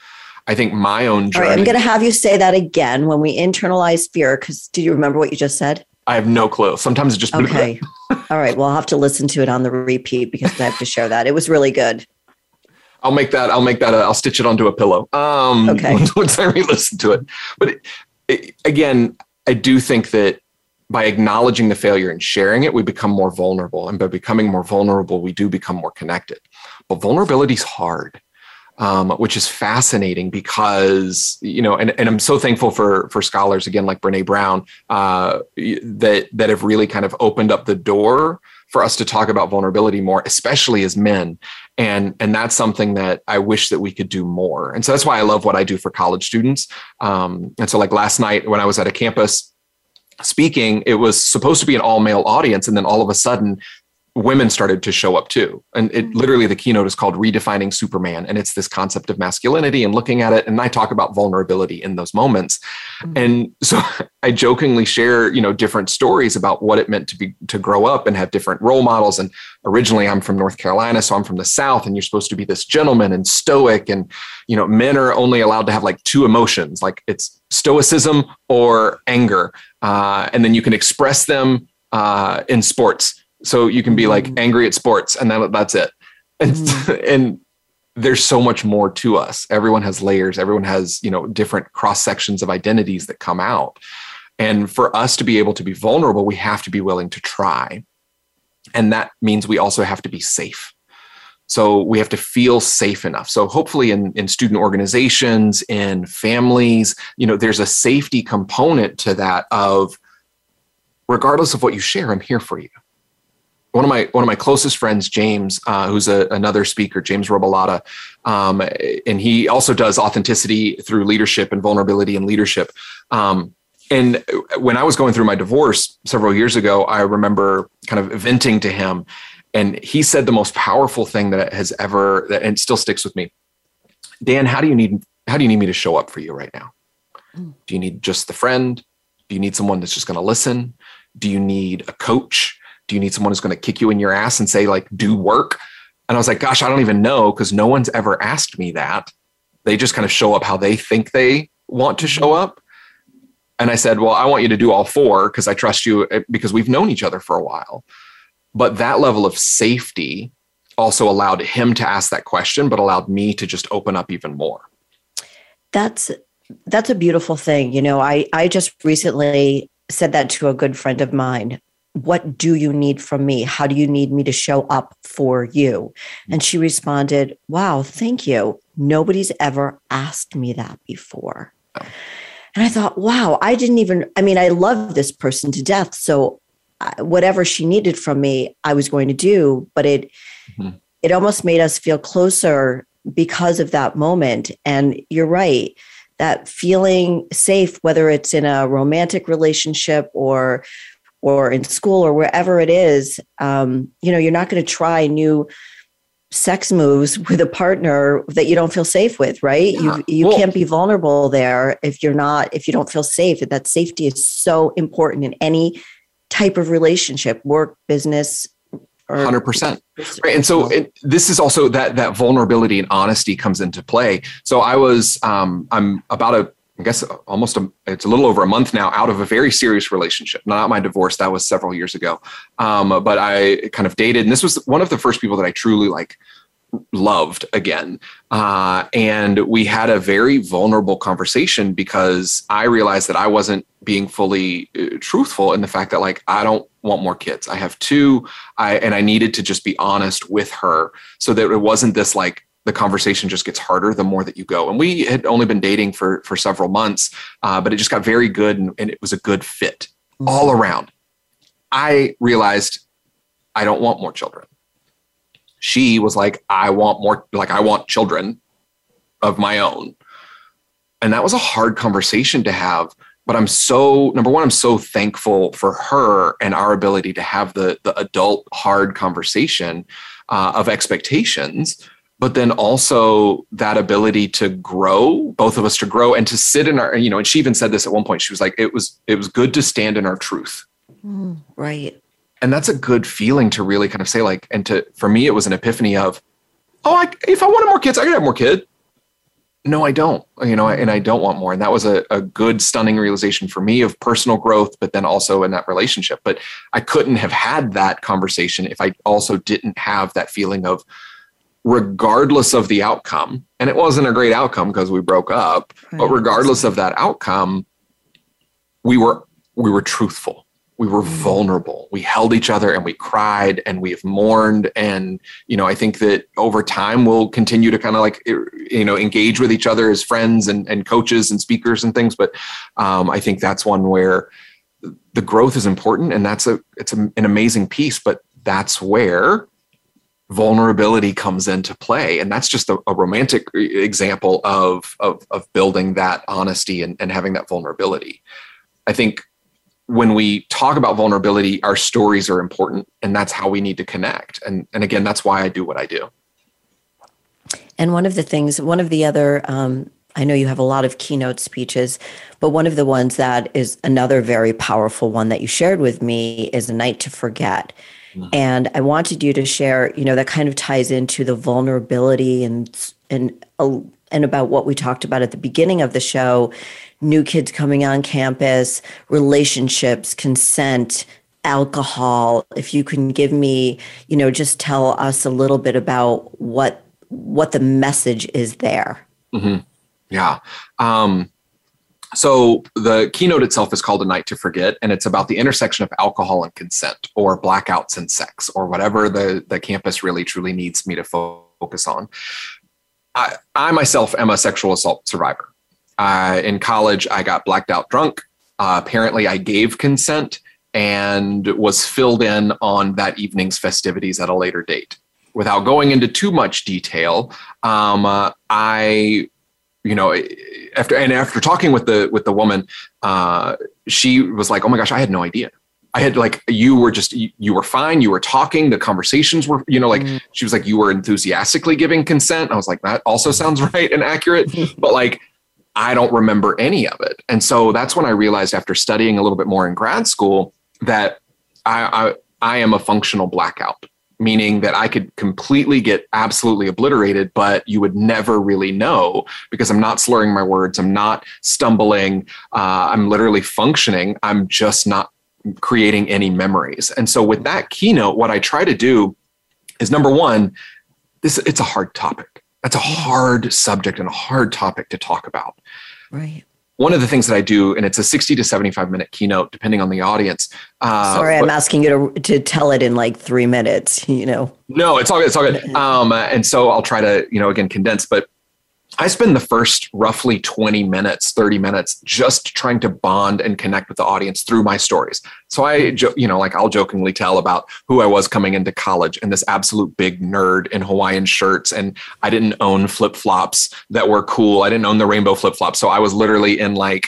I think my own journey. All right, I'm going to have you say that again, when we internalize fear, because do you remember what you just said? I have no clue. Sometimes it just... Okay. All right. Well, I'll have to listen to it on the repeat because I have to share that. It was really good. I'll make that, I'll make that, a, I'll stitch it onto a pillow. Um, okay. Once, once I re-listen to it. But it, it, again, I do think that by acknowledging the failure and sharing it, we become more vulnerable. And by becoming more vulnerable, we do become more connected. But vulnerability is hard. Um, which is fascinating because, you know, and, and I'm so thankful for for scholars, again, like Brené Brown, uh, that that have really kind of opened up the door for us to talk about vulnerability more, especially as men. And, and that's something that I wish that we could do more. And so that's why I love what I do for college students. Um, and so, like, last night when I was at a campus speaking, it was supposed to be an all-male audience. And then all of a sudden, women started to show up too. And it literally, the keynote is called Redefining Superman. And it's this concept of masculinity and looking at it. And I talk about vulnerability in those moments. Mm-hmm. And so I jokingly share, you know, different stories about what it meant to be, to grow up and have different role models. And originally I'm from North Carolina, so I'm from the South, and you're supposed to be this gentleman and stoic. And, you know, men are only allowed to have like two emotions, like it's stoicism or anger. Uh, and then you can express them uh, in sports. So you can be like angry at sports and that, that's it. And, mm. and there's so much more to us. Everyone has layers. Everyone has, you know, different cross sections of identities that come out. And for us to be able to be vulnerable, we have to be willing to try. And that means we also have to be safe. So we have to feel safe enough. So hopefully in, in student organizations, in families, you know, there's a safety component to that of, regardless of what you share, I'm here for you. One of my one of my closest friends, James, uh, who's a, another speaker, James Robilotta, um, and he also does authenticity through leadership and vulnerability and leadership. Um, and when I was going through my divorce several years ago, I remember kind of venting to him, and he said the most powerful thing that has ever, and still sticks with me. Dan, how do you need how do you need me to show up for you right now? Do you need just the friend? Do you need someone that's just going to listen? Do you need a coach? Do you need someone who's going to kick you in your ass and say, like, do work? And I was like, gosh, I don't even know, because no one's ever asked me that. They just kind of show up how they think they want to show up. And I said, well, I want you to do all four because I trust you, because we've known each other for a while. But that level of safety also allowed him to ask that question, but allowed me to just open up even more. That's that's a beautiful thing. You know, I, I just recently said that to a good friend of mine. What do you need from me? How do you need me to show up for you? And she responded, wow, thank you. Nobody's ever asked me that before. Oh. And I thought, wow, I didn't even, I mean, I love this person to death. So whatever she needed from me, I was going to do, but it, mm-hmm. it almost made us feel closer because of that moment. And you're right. That feeling safe, whether it's in a romantic relationship or or in school or wherever it is, um, you know, you're not going to try new sex moves with a partner that you don't feel safe with, right? Yeah. You you well, can't be vulnerable there if you're not, if you don't feel safe. That safety is so important in any type of relationship, work, business. one hundred percent. Right. And so it, this is also that, that vulnerability and honesty comes into play. So I was, um, I'm about a, I guess almost, a, it's a little over a month now out of a very serious relationship, not my divorce. That was several years ago. Um, but I kind of dated, and this was one of the first people that I truly like loved again. Uh, and we had a very vulnerable conversation because I realized that I wasn't being fully truthful in the fact that, like, I don't want more kids. I have two, I, and I needed to just be honest with her so that it wasn't this, like, the conversation just gets harder the more that you go. And we had only been dating for, for several months, uh, but it just got very good. And, and it was a good fit all around. I realized I don't want more children. She was like, I want more, like, I want children of my own. And that was a hard conversation to have, but I'm so, number one, I'm so thankful for her and our ability to have the, the adult hard conversation uh, of expectations, but then also that ability to grow, both of us to grow and to sit in our, you know, and she even said this at one point, she was like, it was, it was good to stand in our truth. Mm, right. And that's a good feeling to really kind of say, like, and to, for me, it was an epiphany of, oh, I, if I wanted more kids, I could have more kid. No, I don't, you know, and I don't want more. And that was a, a good, stunning realization for me of personal growth, but then also in that relationship. But I couldn't have had that conversation if I also didn't have that feeling of, regardless of the outcome, and it wasn't a great outcome because we broke up, right. But regardless of that outcome, we were, we were truthful. We were vulnerable. We held each other and we cried and we have mourned. And, you know, I think that over time we'll continue to kind of, like, you know, engage with each other as friends and, and coaches and speakers and things. But um, I think that's one where the growth is important, and that's a, it's a, an amazing piece, but that's where vulnerability comes into play. And that's just a, a romantic example of, of, of building that honesty and, and having that vulnerability. I think when we talk about vulnerability, our stories are important, and that's how we need to connect. And, and again, that's why I do what I do. And one of the things, one of the other, um, I know you have a lot of keynote speeches, but one of the ones that is another very powerful one that you shared with me is A Night to Forget. Mm-hmm. And I wanted you to share, you know, that kind of ties into the vulnerability and, and, and about what we talked about at the beginning of the show. New kids coming on campus, relationships, consent, alcohol. If you can give me, you know, just tell us a little bit about what what the message is there. Mm-hmm. Yeah. Um, so the keynote itself is called A Night to Forget, and it's about the intersection of alcohol and consent, or blackouts and sex, or whatever the, the campus really truly needs me to focus on. I, I myself am a sexual assault survivor. Uh, in college, I got blacked out drunk. Uh, apparently, I gave consent and was filled in on that evening's festivities at a later date. Without going into too much detail, um, uh, I, you know, after and after talking with the with the woman, uh, she was like, "Oh my gosh, I had no idea. I had like you were just you, you were fine. You were talking. The conversations were, you know, like mm-hmm. She was like, you were enthusiastically giving consent." I was like, "That also sounds right and accurate," but like. I don't remember any of it. And so that's when I realized, after studying a little bit more in grad school, that I I, I am a functional blackout, meaning that I could completely get absolutely obliterated, but you would never really know, because I'm not slurring my words. I'm not stumbling. Uh, I'm literally functioning. I'm just not creating any memories. And so with that keynote, what I try to do is, number one, this it's a hard topic. That's a hard subject and a hard topic to talk about. Right. One of the things that I do, and it's a sixty to seventy-five minute keynote, depending on the audience. Uh, Sorry, I'm but, asking you to to tell it in like three minutes, you know. No, it's all good. It's all good. Um, and so I'll try to, you know, again, condense. But I spend the first roughly twenty minutes, thirty minutes, just trying to bond and connect with the audience through my stories. So I, you know, like I'll jokingly tell about who I was coming into college and this absolute big nerd in Hawaiian shirts. And I didn't own flip-flops that were cool. I didn't own the rainbow flip-flops. So I was literally in like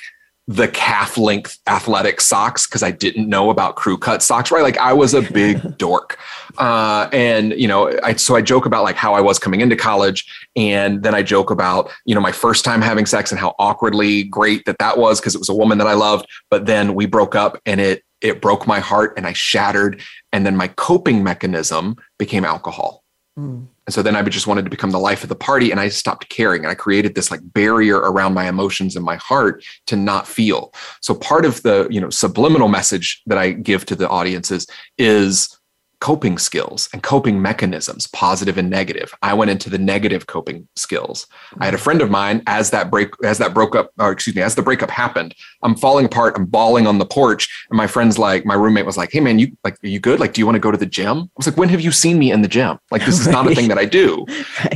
the calf length athletic socks because I didn't know about crew cut socks, right? Like I was a big dork. Uh, and, you know, I, so I joke about like how I was coming into college. And then I joke about, you know, my first time having sex and how awkwardly great that that was because it was a woman that I loved. But then we broke up and it, it broke my heart and I shattered. And then my coping mechanism became alcohol. Mm. And so then I just wanted to become the life of the party and I stopped caring. And I created this like barrier around my emotions and my heart to not feel. So part of the, you know, subliminal message that I give to the audiences is coping skills and coping mechanisms, positive and negative. I went into the negative coping skills. I had a friend of mine as that break, as that broke up, or excuse me, as the breakup happened, I'm falling apart. I'm bawling on the porch. And my friend's like, my roommate was like, hey man, you like, are you good? Like, do you want to go to the gym? I was like, when have you seen me in the gym? Like, this is not a thing that I do.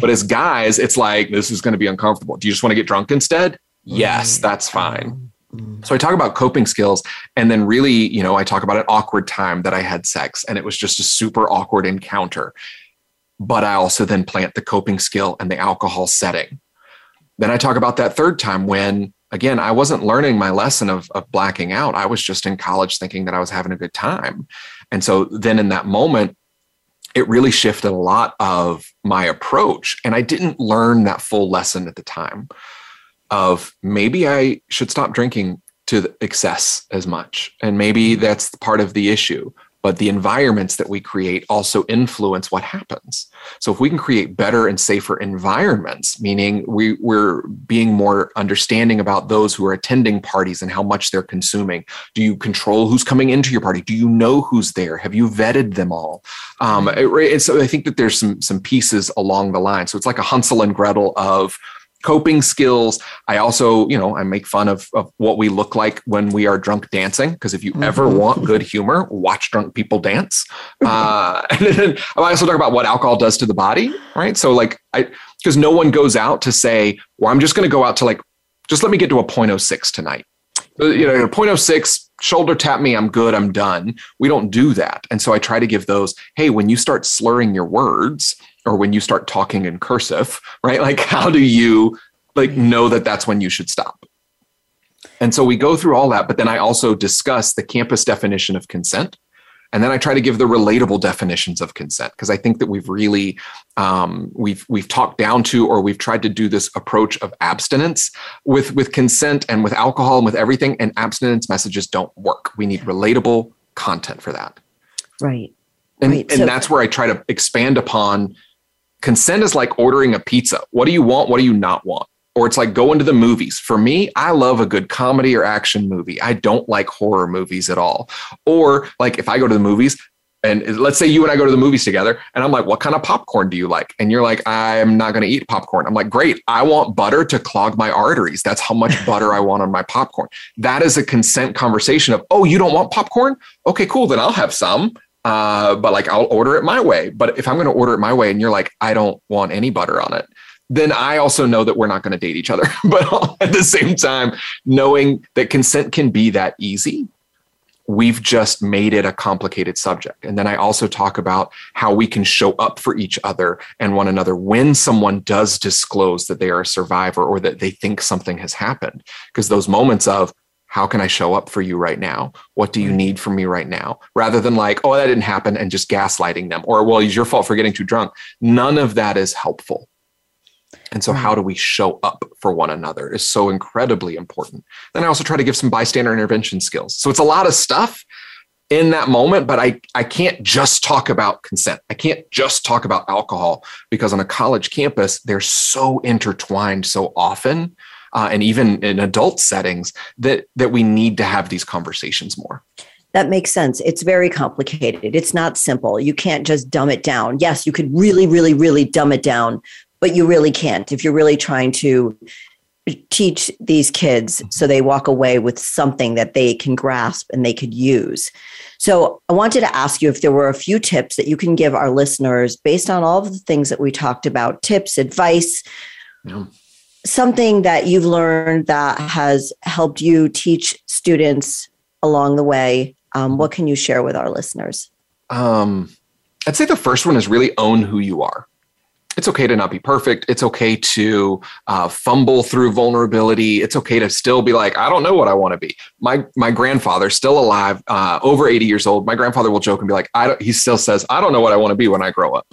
But as guys, it's like, this is going to be uncomfortable. Do you just want to get drunk instead? Yes, that's fine. So I talk about coping skills, and then really, you know, I talk about an awkward time that I had sex and it was just a super awkward encounter. But I also then plant the coping skill and the alcohol setting. Then I talk about that third time when, again, I wasn't learning my lesson of, of blacking out. I was just in college thinking that I was having a good time. And so then in that moment, it really shifted a lot of my approach. And I didn't learn that full lesson at the time of maybe I should stop drinking to excess as much. And maybe that's part of the issue. But the environments that we create also influence what happens. So if we can create better and safer environments, meaning we, we're being more understanding about those who are attending parties and how much they're consuming. Do you control who's coming into your party? Do you know who's there? Have you vetted them all? Um, it, it, so I think that there's some, some pieces along the line. So it's like a Hansel and Gretel of coping skills. I also, you know, I make fun of, of what we look like when we are drunk dancing. Because if you mm-hmm. ever want good humor, watch drunk people dance. Uh, and then I also talk about what alcohol does to the body, right? So like, I, because no one goes out to say, well, I'm just going to go out to like, just let me get to a point oh six tonight. You know, point oh six, shoulder tap me, I'm good, I'm done. We don't do that. And so I try to give those, hey, when you start slurring your words, or when you start talking in cursive, right? Like, how do you like know that that's when you should stop? And so we go through all that, but then I also discuss the campus definition of consent. And then I try to give the relatable definitions of consent, because I think that we've really, um, we've we've talked down to, or we've tried to do this approach of abstinence with, with consent and with alcohol and with everything, and abstinence messages don't work. We need relatable content for that. Right. And, right. and so, that's where I try to expand upon consent is like ordering a pizza. What do you want? What do you not want? Or it's like going to the movies. For me, I love a good comedy or action movie. I don't like horror movies at all. Or like if I go to the movies and let's say you and I go to the movies together and I'm like, what kind of popcorn do you like? And you're like, I'm not going to eat popcorn. I'm like, great. I want butter to clog my arteries. That's how much butter I want on my popcorn. That is a consent conversation of, oh, you don't want popcorn? Okay, cool. Then I'll have some. Uh, but like, I'll order it my way. But if I'm going to order it my way and you're like, I don't want any butter on it, then I also know that we're not going to date each other. But at the same time, knowing that consent can be that easy, we've just made it a complicated subject. And then I also talk about how we can show up for each other and one another when someone does disclose that they are a survivor or that they think something has happened. Because those moments of, how can I show up for you right now? What do you need from me right now? Rather than like, oh, that didn't happen, and just gaslighting them, or well, it's your fault for getting too drunk. None of that is helpful. And so how do we show up for one another is so incredibly important. Then I also try to give some bystander intervention skills. So it's a lot of stuff in that moment, but I, I can't just talk about consent. I can't just talk about alcohol, because on a college campus, they're so intertwined so often, uh, and even in adult settings, that that we need to have these conversations more. That makes sense. It's very complicated. It's not simple. You can't just dumb it down. Yes, you could really, really, really dumb it down, but you really can't if you're really trying to teach these kids so they walk away with something that they can grasp and they could use. So I wanted to ask you if there were a few tips that you can give our listeners based on all of the things that we talked about, tips, advice, yeah. something that you've learned that has helped you teach students along the way. Um, what can you share with our listeners? Um, I'd say the first one is really own who you are. It's okay to not be perfect. It's okay to uh, fumble through vulnerability. It's okay to still be like, I don't know what I want to be. My my grandfather, still alive, uh, over eighty years old, my grandfather will joke and be like, I don't, he still says, I don't know what I want to be when I grow up.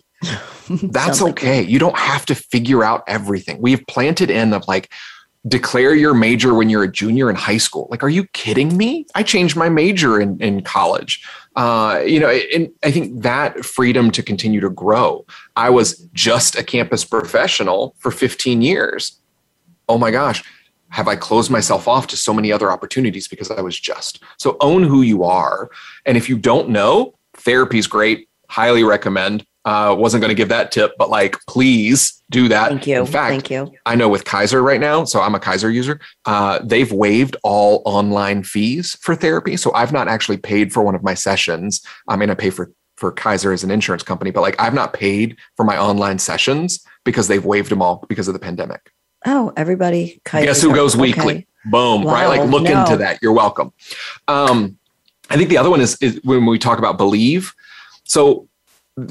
That's okay. Like, you don't have to figure out everything. We've planted in of like, declare your major when you're a junior in high school. Like, are you kidding me? I changed my major in, in college. Uh, you know, and I think that freedom to continue to grow. I was just a campus professional for fifteen years. Oh my gosh, have I closed myself off to so many other opportunities because I was just. So own who you are. And if you don't know, therapy is great. Highly recommend. Uh, wasn't going to give that tip, but like, please do that. Thank you. In fact, Thank you. I know with Kaiser right now, so I'm a Kaiser user, uh, they've waived all online fees for therapy. So I've not actually paid for one of my sessions. I mean, I pay for, for Kaiser as an insurance company, but like, I've not paid for my online sessions because they've waived them all because of the pandemic. Oh, everybody. Kaiser. Guess who goes weekly? Okay. Boom. Wow, right. Like look no. into that. You're welcome. Um, I think the other one is, is when we talk about believe. So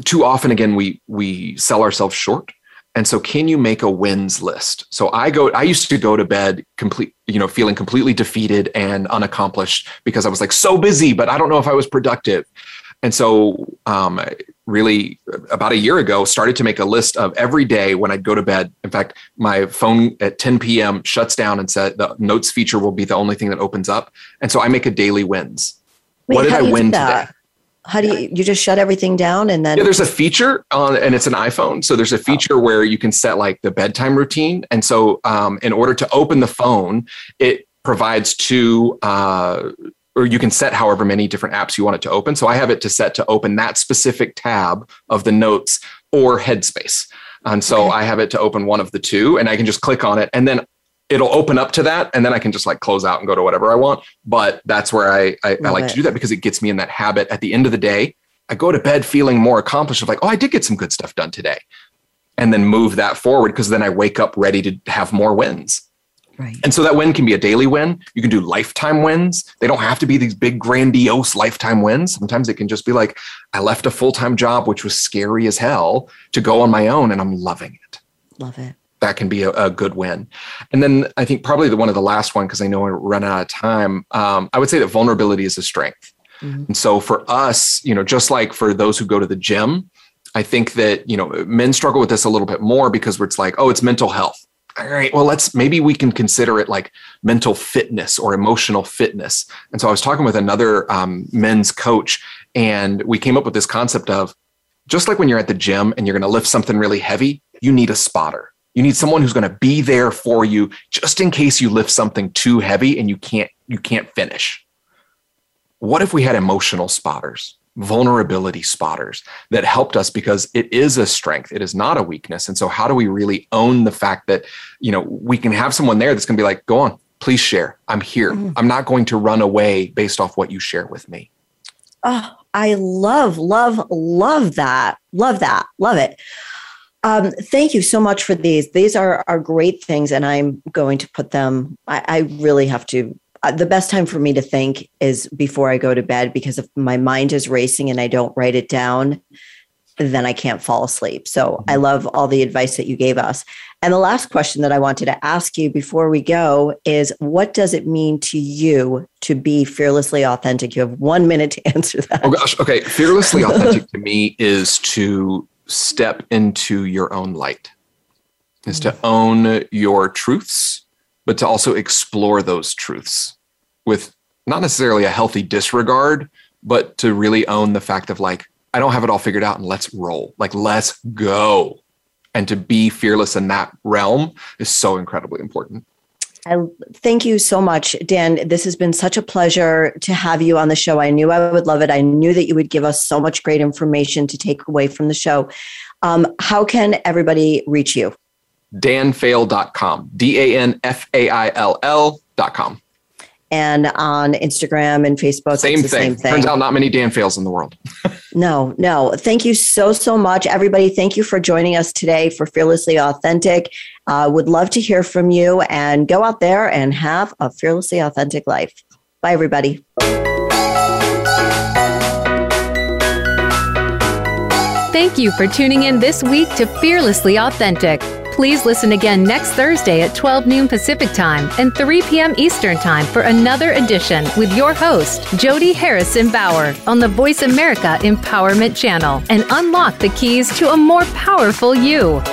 too often, again, we we sell ourselves short. And so can you make a wins list? So I go, I used to go to bed complete, you know, feeling completely defeated and unaccomplished because I was like so busy, but I don't know if I was productive. And so um, really about a year ago, started to make a list of every day when I'd go to bed. In fact, my phone at ten p.m. shuts down and said the notes feature will be the only thing that opens up. And so I make a daily wins. Wait, what did I win today? How do you, you just shut everything down and then? Yeah, there's a feature on, and it's an iPhone. So there's a feature oh. where you can set like the bedtime routine. And so um, in order to open the phone, it provides two, uh, or you can set however many different apps you want it to open. So I have it to set to open that specific tab of the notes or Headspace. And so okay. I have it to open one of the two and I can just click on it and then it'll open up to that. And then I can just like close out and go to whatever I want. But that's where I I, I like it. to do that because it gets me in that habit. At the end of the day, I go to bed feeling more accomplished of like, oh, I did get some good stuff done today. And then move that forward because then I wake up ready to have more wins. Right. And so that win can be a daily win. You can do lifetime wins. They don't have to be these big grandiose lifetime wins. Sometimes it can just be like, I left a full-time job, which was scary as hell, to go on my own. And I'm loving it. Love it. That can be a, a good win. And then I think probably the one of the last one, because I know I run out of time, um, I would say that vulnerability is a strength. Mm-hmm. And so for us, you know, just like for those who go to the gym, I think that, you know, men struggle with this a little bit more because it's like, oh, it's mental health. All right, well, let's maybe we can consider it like mental fitness or emotional fitness. And so I was talking with another um, men's coach and we came up with this concept of just like when you're at the gym and you're going to lift something really heavy, you need a spotter. You need someone who's going to be there for you just in case you lift something too heavy and you can't you can't finish. What if we had emotional spotters, vulnerability spotters that helped us because it is a strength, it is not a weakness. And so how do we really own the fact that, you know, we can have someone there that's going to be like, go on, please share. I'm here. Mm-hmm. I'm not going to run away based off what you share with me. Oh, I love, love, love that. Love that. Love it. Um, thank you so much for these. These are, are great things, and I'm going to put them, I, I really have to, uh, the best time for me to think is before I go to bed, because if my mind is racing and I don't write it down, then I can't fall asleep. So I love all the advice that you gave us. And the last question that I wanted to ask you before we go is, what does it mean to you to be fearlessly authentic? You have one minute to answer that. Oh gosh. Okay. Fearlessly authentic to me is to step into your own light. is to own your truths, but to also explore those truths with not necessarily a healthy disregard, but to really own the fact of like, I don't have it all figured out and let's roll, like, let's go. And to be fearless in that realm is so incredibly important. I, thank you so much, Dan. This has been such a pleasure to have you on the show. I knew I would love it. I knew that you would give us so much great information to take away from the show. Um, how can everybody reach you? Dan Faill dot com, D A N F A I L L dot com. And on Instagram and Facebook. Same thing. same thing. Turns out not many Dan Fails in the world. No, no. Thank you so, so much. Everybody, thank you for joining us today for Fearlessly Authentic. Uh, would love to hear from you, and go out there and have a fearlessly authentic life. Bye, everybody. Thank you for tuning in this week to Fearlessly Authentic. Please listen again next Thursday at twelve noon Pacific Time and three p.m. Eastern Time for another edition with your host, Jodi Harrison-Bauer, on the Voice America Empowerment Channel, and unlock the keys to a more powerful you.